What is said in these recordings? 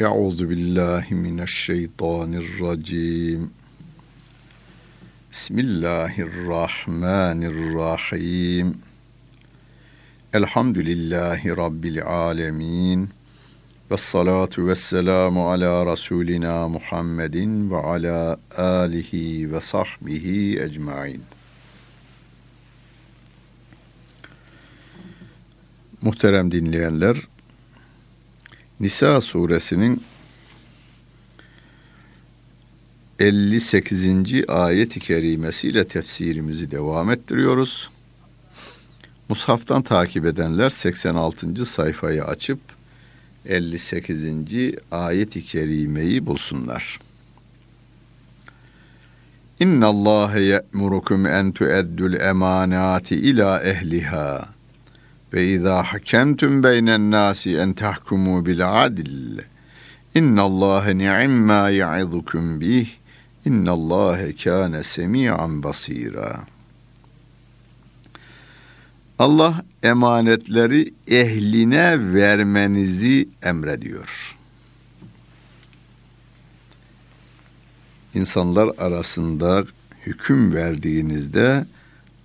Euzubillahimineşşeytanirracim. Bismillahirrahmanirrahim. Elhamdülillahi Rabbil alemin. Vessalatu vesselamu ala Resulina Muhammedin ve ala alihi ve sahbihi ecmain. Muhterem dinleyenler, Nisa Suresinin 58. ayet-i kerimesiyle tefsirimizi devam ettiriyoruz. Mushaftan takip edenler 86. sayfayı açıp 58. ayet-i kerimeyi bulsunlar. İnna Allaha ye'murukum en tu'addul emanati ila ehliha. Ve izâ hakentum beynen nâsi en tahkumû bil adil. İnnallâhe ni'immâ ya'izukum bih. İnnallâhe kâne semî'an basîrâ. Allah emanetleri ehline vermenizi emrediyor. İnsanlar arasında hüküm verdiğinizde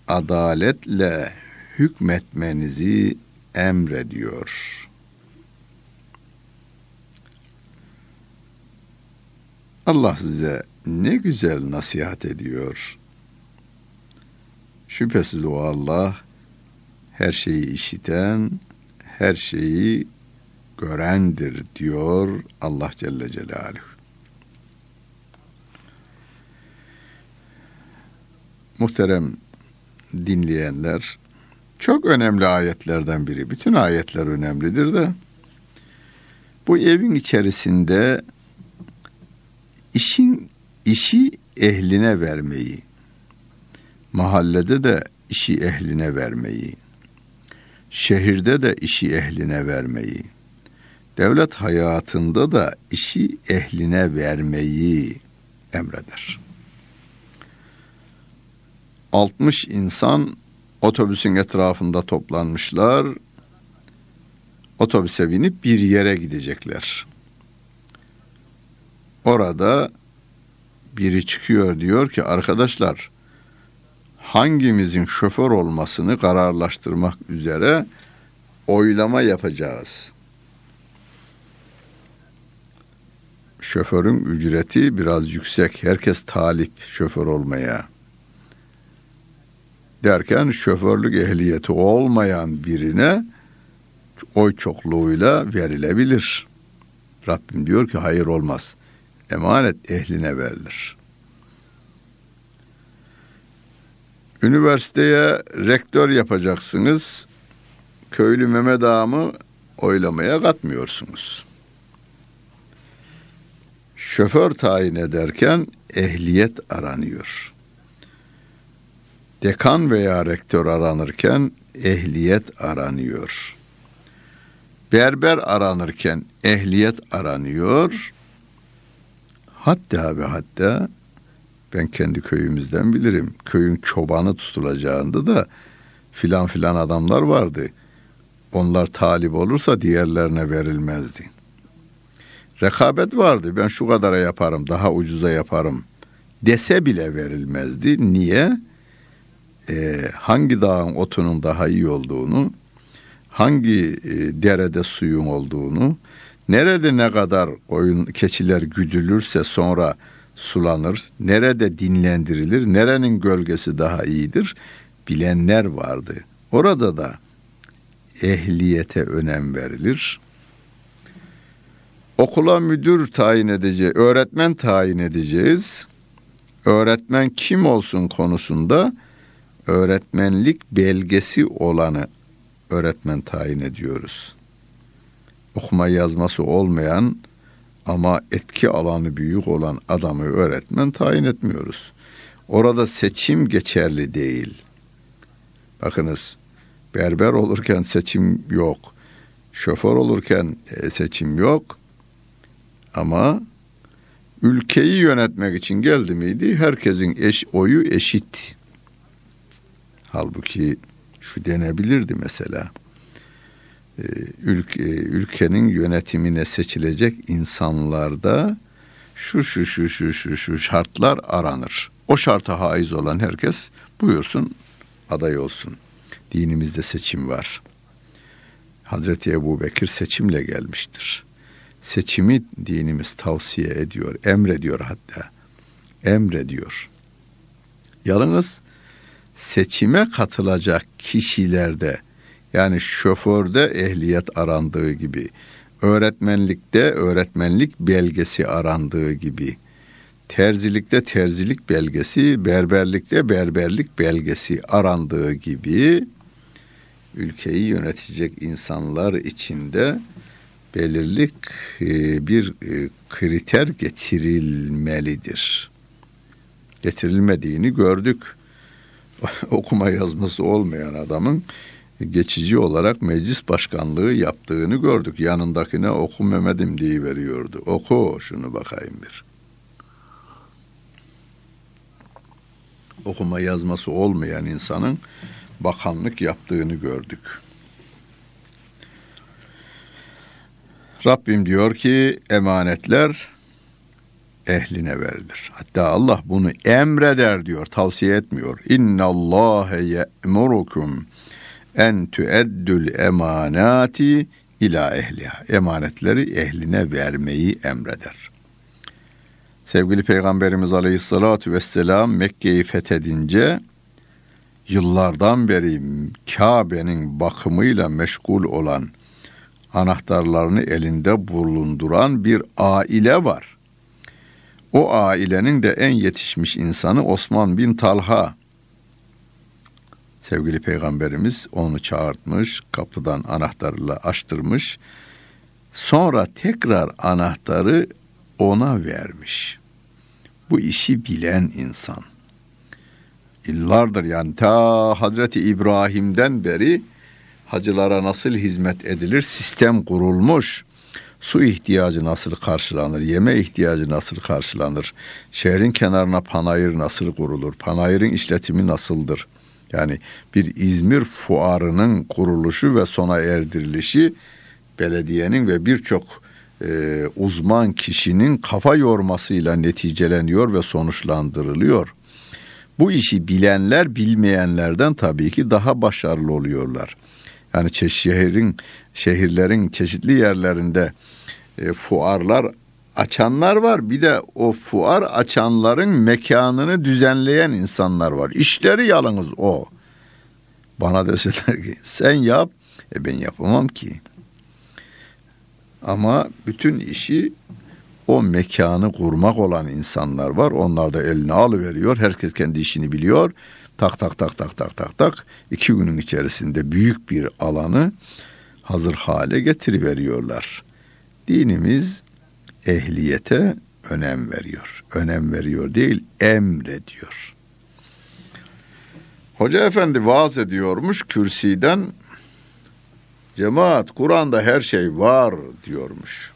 adaletle hükmetmenizi emrediyor. Allah size ne güzel nasihat ediyor. Şüphesiz o Allah her şeyi işiten, her şeyi görendir diyor Allah Celle Celaluhu. Muhterem dinleyenler, çok önemli ayetlerden biri. Bütün ayetler önemlidir de bu evin içerisinde işi ehline vermeyi, mahallede de işi ehline vermeyi, şehirde de işi ehline vermeyi, devlet hayatında da işi ehline vermeyi emreder. 60 insan otobüsün etrafında toplanmışlar. Otobüse binip bir yere gidecekler. Orada biri çıkıyor, diyor ki arkadaşlar, hangimizin şoför olmasını kararlaştırmak üzere oylama yapacağız. Şoförün ücreti biraz yüksek. Herkes talip şoför olmaya. Derken şoförlük ehliyeti olmayan birine oy çokluğuyla verilebilir. Rabbim diyor ki hayır, olmaz. Emanet ehline verilir. Üniversiteye rektör yapacaksınız. Köylü Mehmet Ağa'mı oylamaya katmıyorsunuz. Şoför tayin ederken ehliyet aranıyor. Dekan veya rektör aranırken ehliyet aranıyor. Berber aranırken ehliyet aranıyor. Hatta ve hatta ben kendi köyümüzden bilirim. Köyün çobanı tutulacağında da filan filan adamlar vardı. Onlar talip olursa diğerlerine verilmezdi. Rekabet vardı. Ben şu kadara yaparım, daha ucuza yaparım dese bile verilmezdi. Niye? Hangi dağın otunun daha iyi olduğunu, hangi derede suyun olduğunu, nerede ne kadar koyun, keçiler güdülürse sonra sulanır, nerede dinlendirilir, nerenin gölgesi daha iyidir bilenler vardı. Orada da ehliyete önem verilir. Okula müdür tayin edeceğiz, öğretmen tayin edeceğiz. Öğretmen kim olsun konusunda öğretmenlik belgesi olanı öğretmen tayin ediyoruz. Okuma yazması olmayan ama etki alanı büyük olan adamı öğretmen tayin etmiyoruz. Orada seçim geçerli değil. Bakınız, berber olurken seçim yok. Şoför olurken seçim yok. Ama ülkeyi yönetmek için geldi miydi? Herkesin oyu eşit. Halbuki şu denebilirdi mesela. ülkenin yönetimine seçilecek insanlarda şu şartlar aranır. O şarta haiz olan herkes buyursun aday olsun. Dinimizde seçim var. Hazreti Ebubekir seçimle gelmiştir. Seçimi dinimiz tavsiye ediyor, emrediyor hatta. Emrediyor. Yalnız seçime katılacak kişilerde, yani şoförde ehliyet arandığı gibi, öğretmenlikte öğretmenlik belgesi arandığı gibi, terzilikte terzilik belgesi, berberlikte berberlik belgesi arandığı gibi, ülkeyi yönetecek insanlar içinde belirli bir kriter getirilmelidir. Getirilmediğini gördük. Okuma yazması olmayan adamın geçici olarak meclis başkanlığı yaptığını gördük. Yanındakine oku Mehmet'im diyiveriyordu. Oku şunu bakayım bir. Okuma yazması olmayan insanın bakanlık yaptığını gördük. Rabbim diyor ki emanetler ehline verilir. Hatta Allah bunu emreder diyor, tavsiye etmiyor. İnnallâhe ye'murukum en tüeddül emanati ila ehliha. Emanetleri ehline vermeyi emreder. Sevgili Peygamberimiz Aleyhisselatü Vesselam Mekke'yi fethedince yıllardan beri Kabe'nin bakımıyla meşgul olan, anahtarlarını elinde bulunduran bir aile var. O ailenin de en yetişmiş insanı Osman bin Talha. Sevgili Peygamberimiz onu çağırtmış, kapıdan anahtarla açtırmış. Sonra tekrar anahtarı ona vermiş. Bu işi bilen insan. Yıllardır, yani ta Hazreti İbrahim'den beri hacılara nasıl hizmet edilir, sistem kurulmuş. Su ihtiyacı nasıl karşılanır, yeme ihtiyacı nasıl karşılanır, şehrin kenarına panayır nasıl kurulur, panayırın işletimi nasıldır? Yani bir İzmir fuarının kuruluşu ve sona erdirilişi belediyenin ve birçok uzman kişinin kafa yormasıyla neticeleniyor ve sonuçlandırılıyor. Bu işi bilenler bilmeyenlerden tabii ki daha başarılı oluyorlar. Yani şehirlerin çeşitli yerlerinde fuarlar açanlar var. Bir de o fuar açanların mekanını düzenleyen insanlar var. İşleri yalnız o. Bana deseler ki sen yap, ben yapamam ki. Ama bütün işi o mekanı kurmak olan insanlar var. Onlar da eline alıveriyor. Herkes kendi işini biliyor. Tak tak tak. 2 günün içerisinde büyük bir alanı hazır hale getiriveriyorlar. Dinimiz ehliyete önem veriyor. Önem veriyor değil, emrediyor. Hoca efendi vaaz ediyormuş kürsiden. Cemaat, Kur'an'da her şey var diyormuş.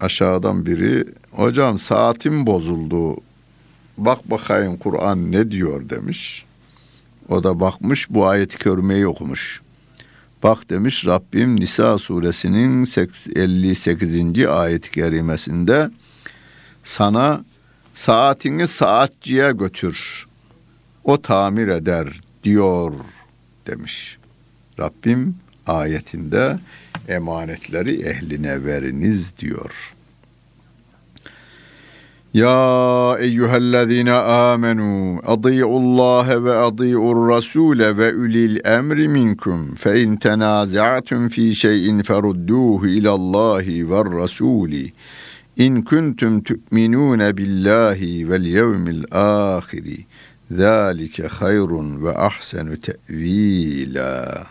Aşağıdan biri, hocam saatim bozuldu, bak bakayım Kur'an ne diyor demiş. O da bakmış, bu ayet-i kerimeyi okumuş. Bak demiş, Rabbim Nisa Suresinin 58. ayet-i kerimesinde sana saatini saatçiye götür, o tamir eder diyor demiş. Rabbim ayetinde emanetleri ehline veriniz diyor. Ya eyyühellezine amenu adiyullahe ve adiyur rasule ve ulil emri minkum fe in tenaza'tum fi şeyin ferudduhu ilallahi ve rasuli in kuntum tu'minun billahi vel yevmil ahiri zalike hayrun ve ahsenu te'vila.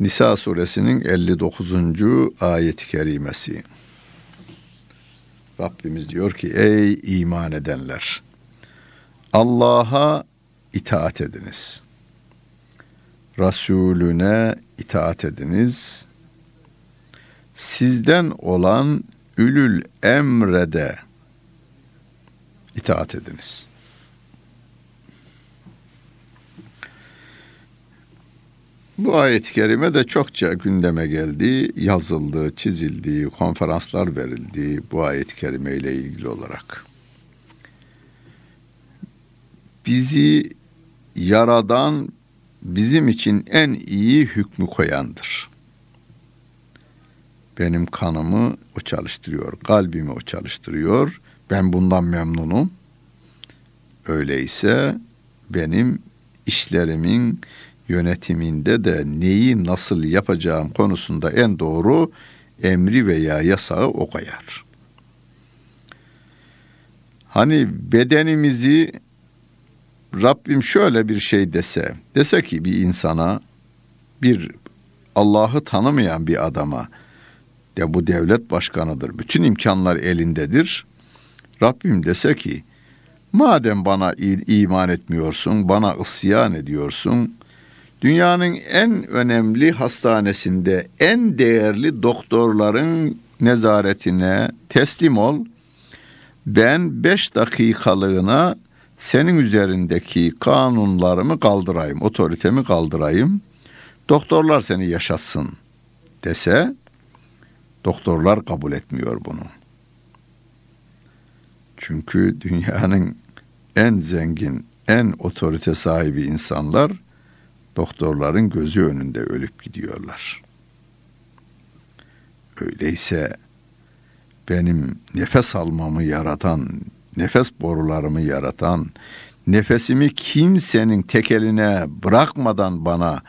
Nisa suresinin 59. ayet-i kerimesi. Rabbimiz diyor ki ey iman edenler, Allah'a itaat ediniz, Resulüne itaat ediniz, sizden olan ülül emrede itaat ediniz. Bu ayet-i kerime de çokça gündeme geldi, yazıldı, çizildi, konferanslar verildi bu ayet-i kerime ile ilgili olarak. Bizi yaradan bizim için en iyi hükmü koyandır. Benim kanımı o çalıştırıyor, kalbimi o çalıştırıyor. Ben bundan memnunum. Öyleyse benim işlerimin yönetiminde de neyi nasıl yapacağım konusunda en doğru emri veya yasağı o koyar. Hani bedenimizi Rabbim şöyle bir şey dese ki bir insana, bir Allah'ı tanımayan bir adama, de bu devlet başkanıdır, bütün imkanlar elindedir. Rabbim dese ki, madem bana iman etmiyorsun, bana isyan ediyorsun, dünyanın en önemli hastanesinde en değerli doktorların nezaretine teslim ol, ben 5 dakikalığına senin üzerindeki kanunlarımı kaldırayım, otoritemi kaldırayım, doktorlar seni yaşatsın dese, doktorlar kabul etmiyor bunu. Çünkü dünyanın en zengin, en otorite sahibi insanlar doktorların gözü önünde ölüp gidiyorlar. Öyleyse benim nefes almamı yaratan, nefes borularımı yaratan, nefesimi kimsenin tekeline bırakmadan bana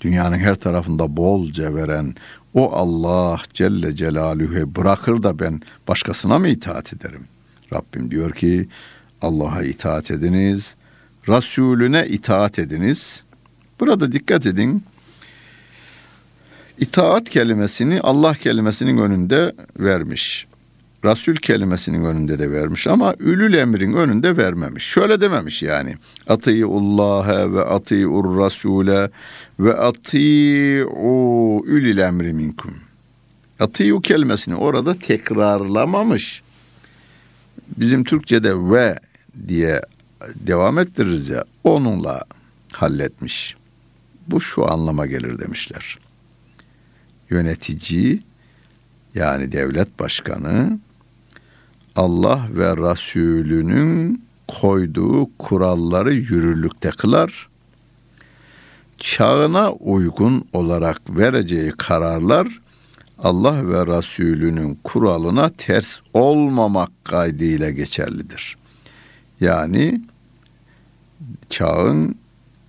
dünyanın her tarafında bolca veren o Allah Celle Celaluhu'ya bırakır da ben başkasına mı itaat ederim? Rabbim diyor ki, Allah'a itaat ediniz, Resulüne itaat ediniz. Burada dikkat edin, itaat kelimesini Allah kelimesinin önünde vermiş. Resul kelimesinin önünde de vermiş ama ülül emrin önünde vermemiş. Şöyle dememiş yani. Atiullâhe ve atiur rasûle ve ati'u ülül emri minkum. Ati'u kelimesini orada tekrarlamamış. Bizim Türkçe'de ve diye devam ettiririz ya, onunla halletmiş. Bu şu anlama gelir demişler. Yönetici yani devlet başkanı, Allah ve Resulünün koyduğu kuralları yürürlükte kılar. Çağına uygun olarak vereceği kararlar Allah ve Resulünün kuralına ters olmamak kaydıyla geçerlidir. Yani çağın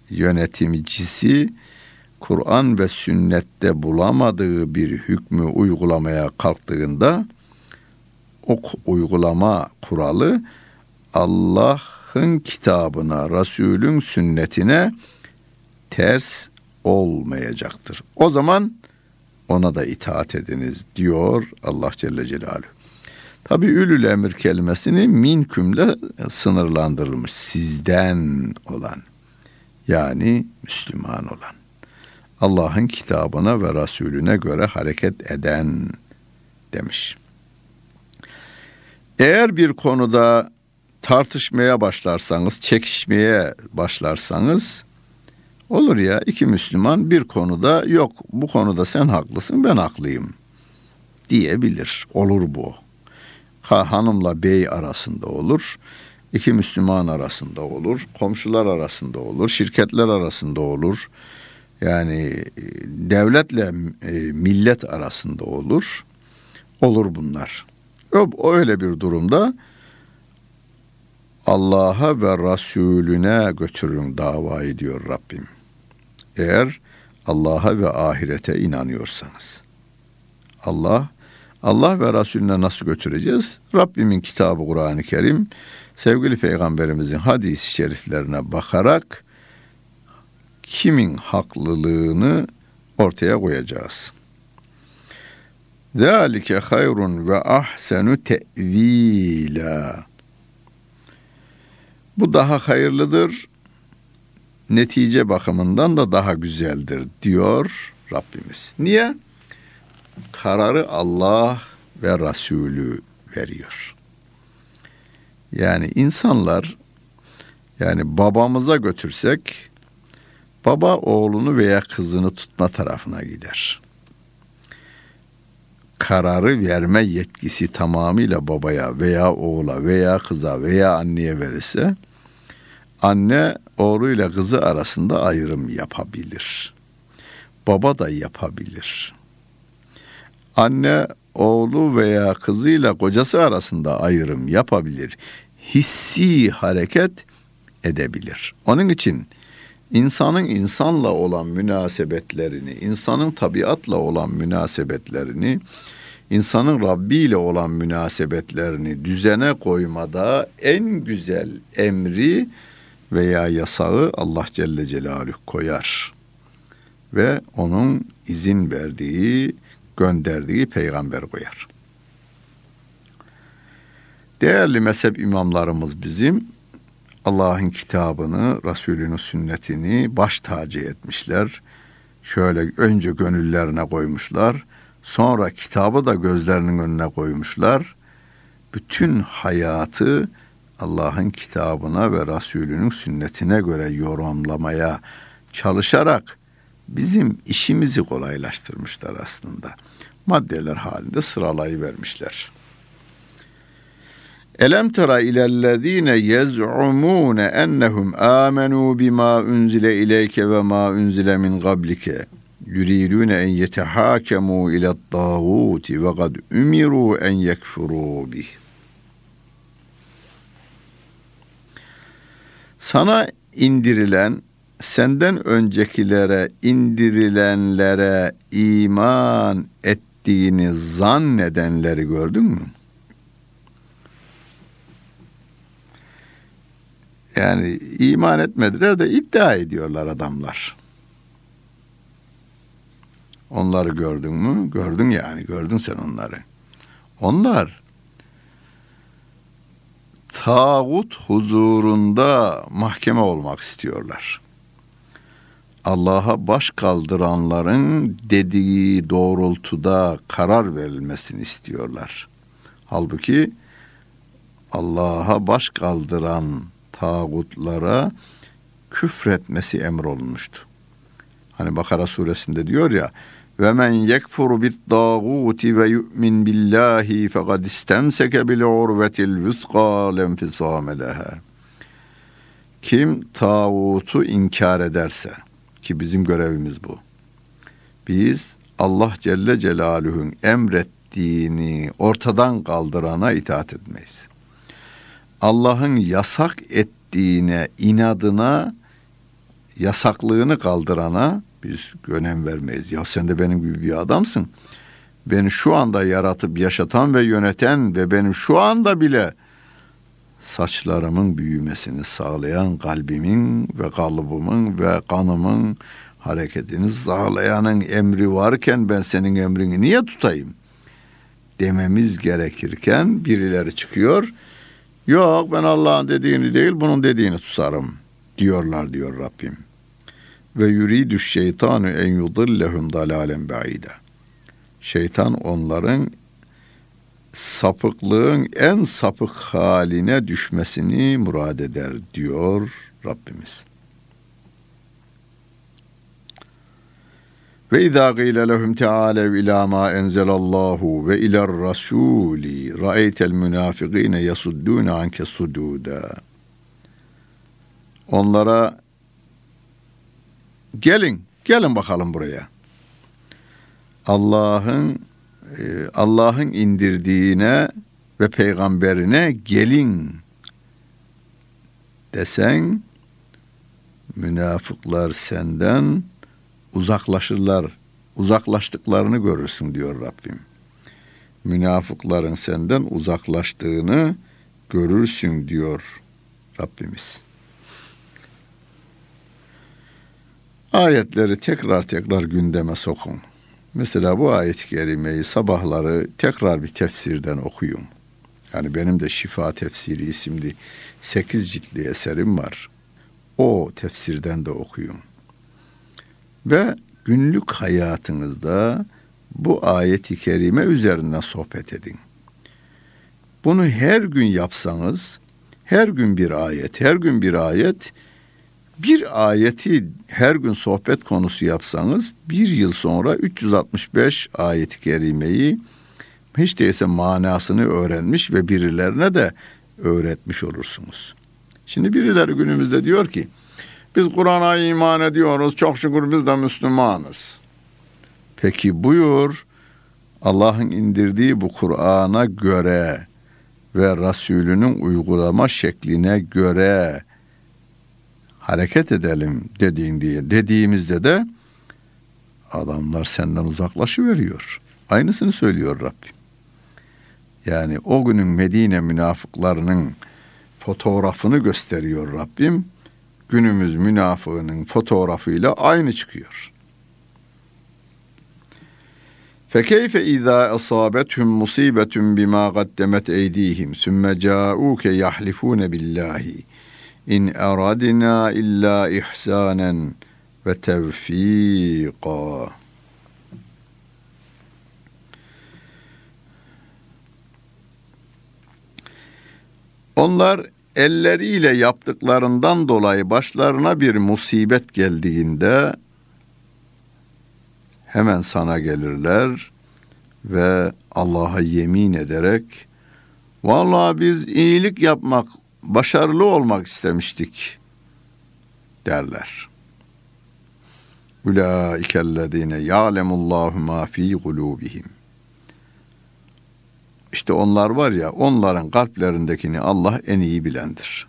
yöneticisi Kur'an ve sünnette bulamadığı bir hükmü uygulamaya kalktığında o uygulama kuralı Allah'ın kitabına, Resul'ün sünnetine ters olmayacaktır. O zaman ona da itaat ediniz diyor Allah Celle Celaluhu. Tabi ülül emir kelimesini minkümle sınırlandırılmış. Sizden olan, yani Müslüman olan, Allah'ın kitabına ve Resulüne göre hareket eden demiş. Eğer bir konuda tartışmaya başlarsanız, çekişmeye başlarsanız, olur ya, iki Müslüman bir konuda, yok bu konuda sen haklısın ben haklıyım diyebilir. Olur bu. Hanımla bey arasında olur, iki Müslüman arasında olur, komşular arasında olur, şirketler arasında olur. Yani devletle millet arasında olur bunlar. Öyle bir durumda Allah'a ve Resulüne götürün davayı diyor Rabbim. Eğer Allah'a ve ahirete inanıyorsanız. Allah ve Resulüne nasıl götüreceğiz? Rabbimin kitabı Kur'an-ı Kerim, sevgili Peygamberimizin hadis-i şeriflerine bakarak kimin haklılığını ortaya koyacağız. Zalike hayrun ve ahsenu tevila. Bu daha hayırlıdır, netice bakımından da daha güzeldir diyor Rabbimiz. Niye? Kararı Allah ve Resulü veriyor. Yani insanlar, yani babamıza götürsek, baba oğlunu veya kızını tutma tarafına gider. Kararı verme yetkisi tamamıyla babaya veya oğula veya kıza veya anneye verirse, anne oğluyla kızı arasında ayrım yapabilir. Baba da yapabilir. Anne oğlu veya kızıyla kocası arasında ayrım yapabilir. Hissi hareket edebilir. Onun için insanın insanla olan münasebetlerini, insanın tabiatla olan münasebetlerini, insanın Rabbi ile olan münasebetlerini düzene koymada en güzel emri veya yasağı Allah Celle Celaluhu koyar. Ve onun izin verdiği, gönderdiği peygamber koyar. Değerli mezhep imamlarımız bizim Allah'ın kitabını, Resulünün sünnetini baş tacı etmişler. Şöyle önce gönüllerine koymuşlar, sonra kitabı da gözlerinin önüne koymuşlar. Bütün hayatı Allah'ın kitabına ve Resulünün sünnetine göre yorumlamaya çalışarak bizim işimizi kolaylaştırmışlar aslında. Maddeler halinde sıralayıvermişler. Elem tera ilellezine yez'umune ennehum amenu bima unzile ileyke ve ma unzile min qablike yuridune en yetehakemu ila't-tağuti ve kad umiru en yekfuru bih. Sana indirilen, senden öncekilere indirilenlere iman ettiğini zannedenleri gördün mü? Yani iman etmediler de iddia ediyorlar adamlar. Onları gördün mü? Gördün yani, gördün sen onları. Onlar tağut huzurunda mahkeme olmak istiyorlar. Allah'a baş kaldıranların dediği doğrultuda karar verilmesini istiyorlar. Halbuki Allah'a baş kaldıran tağutlara küfretmesi emrolunmuştu. Hani Bakara suresinde diyor ya, ve men yekfuru bi't-tağuti ve yu'min billahi fekad istemseke bi'l-urvetil-vüsqa lenfisame leha. Kim tağutu inkar ederse, ki bizim görevimiz bu. Biz Allah Celle Celaluhu'nun emrettiğini ortadan kaldırana itaat etmeyiz. Allah'ın yasak ettiğine, inadına, yasaklığını kaldırana biz önem vermeyiz. Ya sen de benim gibi bir adamsın. Beni şu anda yaratıp yaşatan ve yöneten ve benim şu anda bile saçlarımın büyümesini sağlayan, kalbimin ve kalıbımın ve kanımın hareketini sağlayanın emri varken ben senin emrini niye tutayım dememiz gerekirken birileri çıkıyor. Yok, ben Allah'ın dediğini değil bunun dediğini tutarım diyorlar diyor Rabbim. Ve yuridü şeytanu en yudillehum dalalen baide. Şeytan onların sapıklığın en sapık haline düşmesini murad eder diyor Rabbimiz. Ve izâ gîle lehum teâlev ilâ mâ enzelallâhu ve iler rasûli ra'eytel münâfikîne yesuddûne anke sudûdâ. Onlara gelin bakalım buraya. Allah'ın indirdiğine ve peygamberine gelin desen münafıklar senden uzaklaşırlar. Uzaklaştıklarını görürsün diyor Rabbim. Münafıkların senden uzaklaştığını görürsün diyor Rabbimiz. Ayetleri tekrar gündeme sokun. Mesela bu ayet-i kerimeyi sabahları tekrar bir tefsirden okuyun. Yani benim de Sifa Tefsiri isimli 8 ciltli eserim var. O tefsirden de okuyun. Ve günlük hayatınızda bu ayet-i kerime üzerinden sohbet edin. Bunu her gün yapsanız, her gün bir ayet, bir ayeti her gün sohbet konusu yapsanız bir yıl sonra 365 ayet-i kerimeyi hiç değilse manasını öğrenmiş ve birilerine de öğretmiş olursunuz. Şimdi birileri günümüzde diyor ki biz Kur'an'a iman ediyoruz, çok şükür biz de Müslümanız. Peki buyur, Allah'ın indirdiği bu Kur'an'a göre ve Resulünün uygulama şekline göre hareket edelim dediğimizde de adamlar senden uzaklaşıveriyor. Aynısını söylüyor Rabbim. Yani o günün Medine münafıklarının fotoğrafını gösteriyor Rabbim. Günümüz münafığının fotoğrafıyla aynı çıkıyor. فَكَيْفَ اِذَا أَصَابَتْهُمْ مُصِيبَةٌ بِمَا قَدَّمَتْ اَيْد۪يهِمْ ثُمَّ جَاءُوكَ يَحْلِفُونَ بِاللّٰهِ اِنْ اَرَادِنَا اِلَّا اِحْسَانًا وَتَوْف۪يقًا. Onlar elleriyle yaptıklarından dolayı başlarına bir musibet geldiğinde hemen sana gelirler ve Allah'a yemin ederek vallahi biz iyilik yapmak, başarılı olmak istemiştik derler. Ulaikellezine ya'lemullahu ma fi kulubihim. İşte onlar var ya, onların kalplerindekini Allah en iyi bilendir.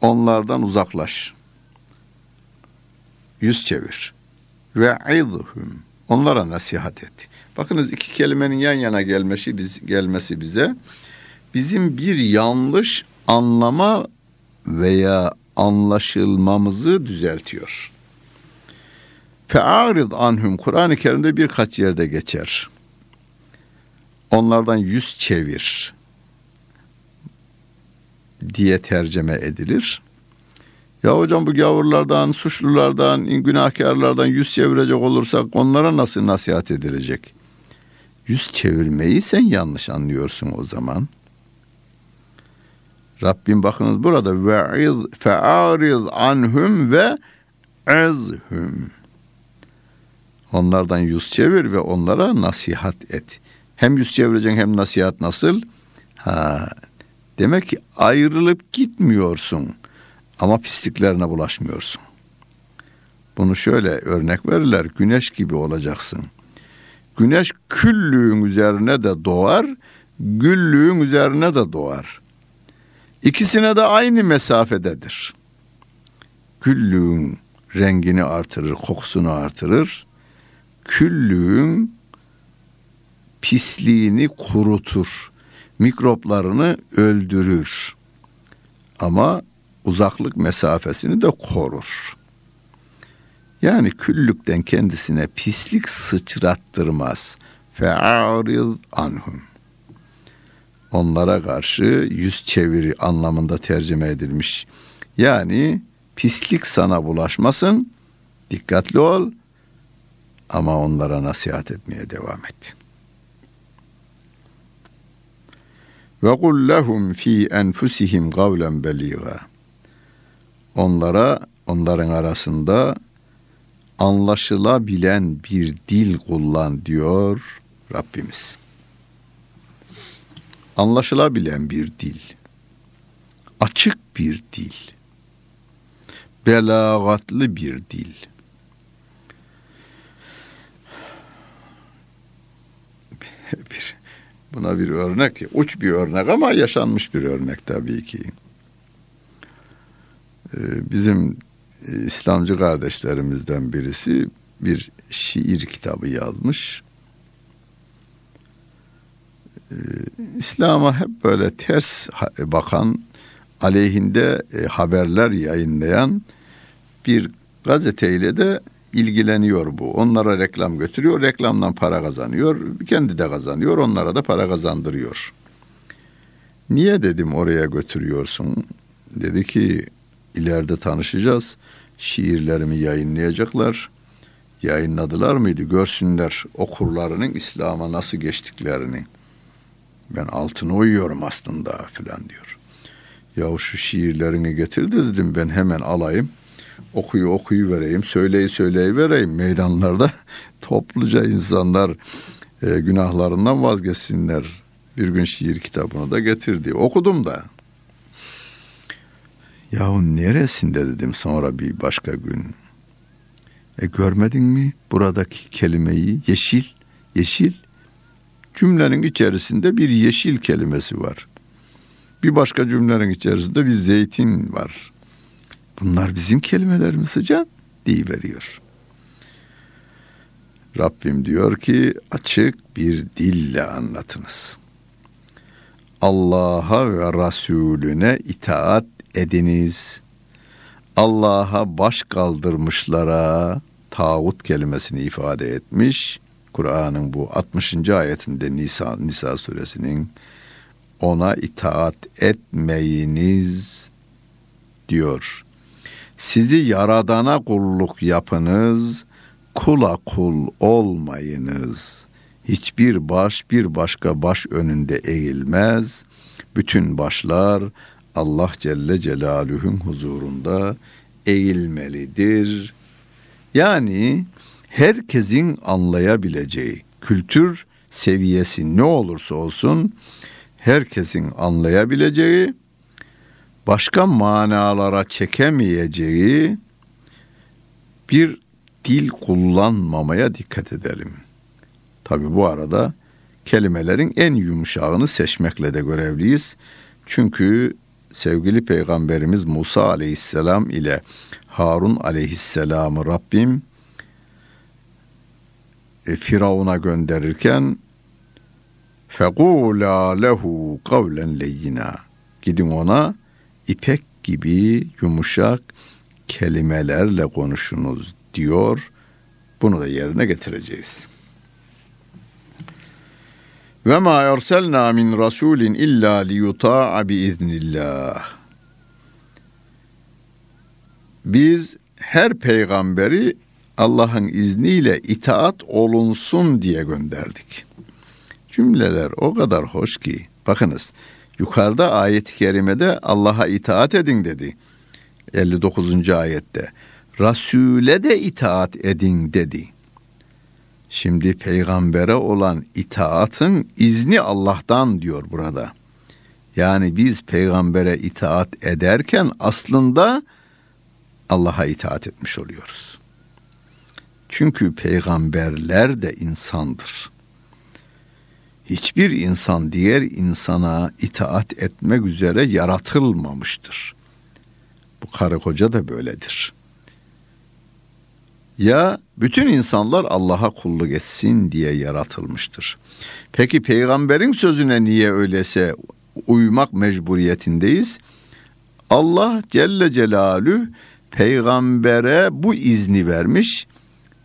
Onlardan uzaklaş. Yüz çevir. Ve'idhum. Onlara nasihat et. Bakınız, iki kelimenin yan yana gelmesi bize bizim bir yanlış anlama veya anlaşılmamızı düzeltiyor. Fe'arid anhum. Kur'an-ı Kerim'de birkaç yerde geçer. Onlardan yüz çevir diye tercüme edilir. Ya hocam, bu gavurlardan, suçlulardan, günahkarlardan yüz çevirecek olursak onlara nasıl nasihat edilecek? Yüz çevirmeyi sen yanlış anlıyorsun o zaman. Rabbim bakınız burada fe'ariz anhum ve azhum. Onlardan yüz çevir ve onlara nasihat et. Hem yüz çevireceksin hem nasihat nasıl? Demek ki ayrılıp gitmiyorsun ama pisliklerine bulaşmıyorsun. Bunu şöyle örnek verirler: güneş gibi olacaksın. Güneş küllüğün üzerine de doğar, güllüğün üzerine de doğar. İkisine de aynı mesafededir. Güllüğün rengini artırır, kokusunu artırır. Küllüğün pisliğini kurutur, mikroplarını öldürür ama uzaklık mesafesini de korur. Yani küllükten kendisine pislik sıçrattırmaz. Fe'arid anhum. Onlara karşı yüz çeviri anlamında tercüme edilmiş. Yani pislik sana bulaşmasın, dikkatli ol ama onlara nasihat etmeye devam et. Ve kul lehum fi enfusihim kavlen beliga. Onlara, onların arasında anlaşılabilen bir dil kullan diyor Rabbimiz. Anlaşılabilen bir dil. Açık bir dil. Belagatlı bir dil. Buna bir örnek, uç bir örnek ama yaşanmış bir örnek tabii ki. Bizim İslamcı kardeşlerimizden birisi bir şiir kitabı yazmış. İslam'a hep böyle ters bakan, aleyhinde haberler yayınlayan bir gazeteyle de ilgileniyor bu. Onlara reklam götürüyor, reklamdan para kazanıyor, kendi de kazanıyor, onlara da para kazandırıyor. Niye dedim oraya götürüyorsun? Dedi ki ileride tanışacağız, şiirlerimi yayınlayacaklar. Yayınladılar mıydı? Görsünler okurlarının İslam'a nasıl geçtiklerini. Ben altına uyuyorum aslında filan diyor. yahu şu şiirlerini getir de dedim, ben hemen alayım, okuyuvereyim, söyleyivereyim meydanlarda, topluca insanlar günahlarından vazgeçsinler. Bir gün şiir kitabını da getirdi. Okudum da. Yahu neresinde dedim sonra bir başka gün. Görmedin mi buradaki kelimeyi, yeşil, yeşil. Cümlenin içerisinde bir yeşil kelimesi var. Bir başka cümlenin içerisinde bir zeytin var. Bunlar bizim kelimelerimiz hocam deyiveriyor. Rabbim diyor ki açık bir dille anlatınız. Allah'a ve Resulüne itaat ediniz. Allah'a baş kaldırmışlara, tağut kelimesini ifade etmiş. Kur'an'ın bu 60. ayetinde Nisa Suresinin, ona itaat etmeyiniz diyor. Sizi yaradana kulluk yapınız, kula kul olmayınız. Hiçbir baş bir başka baş önünde eğilmez. Bütün başlar Allah Celle Celaluhu'nun huzurunda eğilmelidir. Yani herkesin anlayabileceği, kültür seviyesi ne olursa olsun, herkesin anlayabileceği, başka manalara çekemeyeceği bir dil kullanmamaya dikkat edelim. Tabii bu arada kelimelerin en yumuşağını seçmekle de görevliyiz. Çünkü sevgili Peygamberimiz Musa aleyhisselam ile Harun aleyhisselamı Rabbim Firavun'a gönderirken فَقُولَا لَهُ قَوْلًا لَيِّنَا, gidin ona ipek gibi yumuşak kelimelerle konuşunuz diyor. Bunu da yerine getireceğiz. Ve ma erselna min rasulin illa liyuta'a bi iznillah. Biz her peygamberi Allah'ın izniyle itaat olunsun diye gönderdik. Cümleler o kadar hoş ki, bakınız yukarıda ayet-i kerimede Allah'a itaat edin dedi. 59. ayette. Rasûle de itaat edin dedi. Şimdi peygambere olan itaatın izni Allah'tan diyor burada. Yani biz peygambere itaat ederken aslında Allah'a itaat etmiş oluyoruz. Çünkü peygamberler de insandır. Hiçbir insan diğer insana itaat etmek üzere yaratılmamıştır. Bu karı koca da böyledir. Ya bütün insanlar Allah'a kulluk etsin diye yaratılmıştır. Peki peygamberin sözüne niye öyleyse uymak mecburiyetindeyiz? Allah Celle Celaluhu peygambere bu izni vermiş,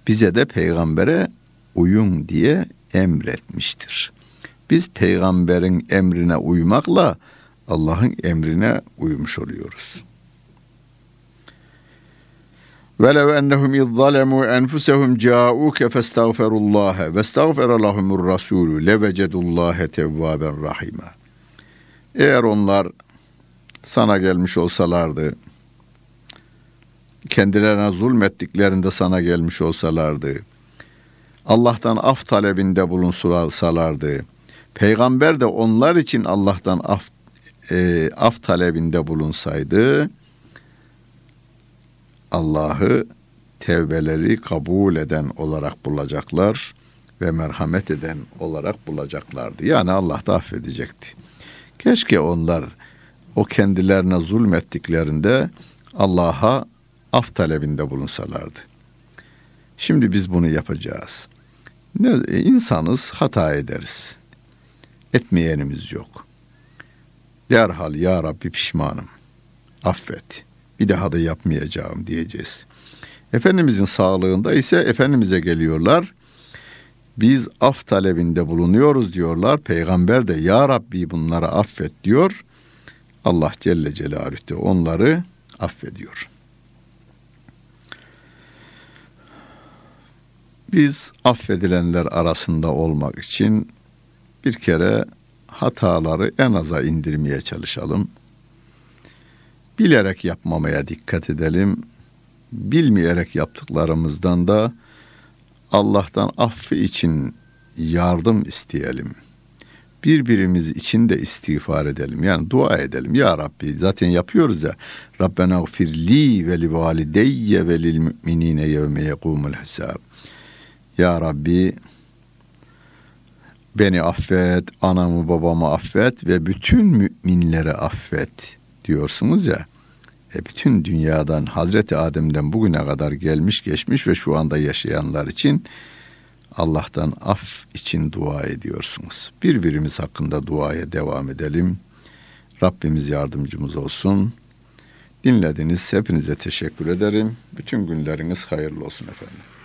bize de peygambere uyun diye emretmiştir. Biz peygamberin emrine uymakla Allah'ın emrine uymuş oluyoruz. وَلَوْ اَنَّهُمْ اِذْظَلَمُوا اَنْفُسَهُمْ جَاءُوكَ فَاسْتَغْفَرُوا اللّٰهَ وَاسْتَغْفَرَ لَهُمُ الرَّسُولُ لَوَجَدُوا اللّٰهَ تَوَّابًا رَحِيمًا. Eğer onlar sana gelmiş olsalardı, kendilerine zulmettiklerinde sana gelmiş olsalardı, Allah'tan af talebinde bulunsalardı, peygamber de onlar için Allah'tan af talebinde bulunsaydı, Allah'ı tevbeleri kabul eden olarak bulacaklar ve merhamet eden olarak bulacaklardı. Yani Allah da affedecekti. Keşke onlar o kendilerine zulmettiklerinde Allah'a af talebinde bulunsalardı. Şimdi biz bunu yapacağız. İnsanız, hata ederiz. Etmeyenimiz yok. Derhal ya Rabbi pişmanım, affet, bir daha da yapmayacağım diyeceğiz. Efendimizin sağlığında ise Efendimiz'e geliyorlar. Biz af talebinde bulunuyoruz diyorlar. Peygamber de ya Rabbi bunları affet diyor. Allah Celle Celaluhu de onları affediyor. Biz affedilenler arasında olmak için bir kere hataları en aza indirmeye çalışalım. bilerek yapmamaya dikkat edelim. Bilmeyerek yaptıklarımızdan da Allah'tan affı için yardım isteyelim. Birbirimiz için de istiğfar edelim. Yani dua edelim. Ya Rabbi, zaten yapıyoruz ya. Rabbena gfirli ve li valideyye ve lil müminine yevme yekumul hesab. Ya Rabbi, beni affet, anamı babamı affet ve bütün müminlere affet diyorsunuz ya. Bütün dünyadan, Hazreti Adem'den bugüne kadar gelmiş geçmiş ve şu anda yaşayanlar için Allah'tan af için dua ediyorsunuz. Birbirimiz hakkında duaya devam edelim. Rabbimiz yardımcımız olsun. Dinlediniz. Hepinize teşekkür ederim. Bütün günleriniz hayırlı olsun efendim.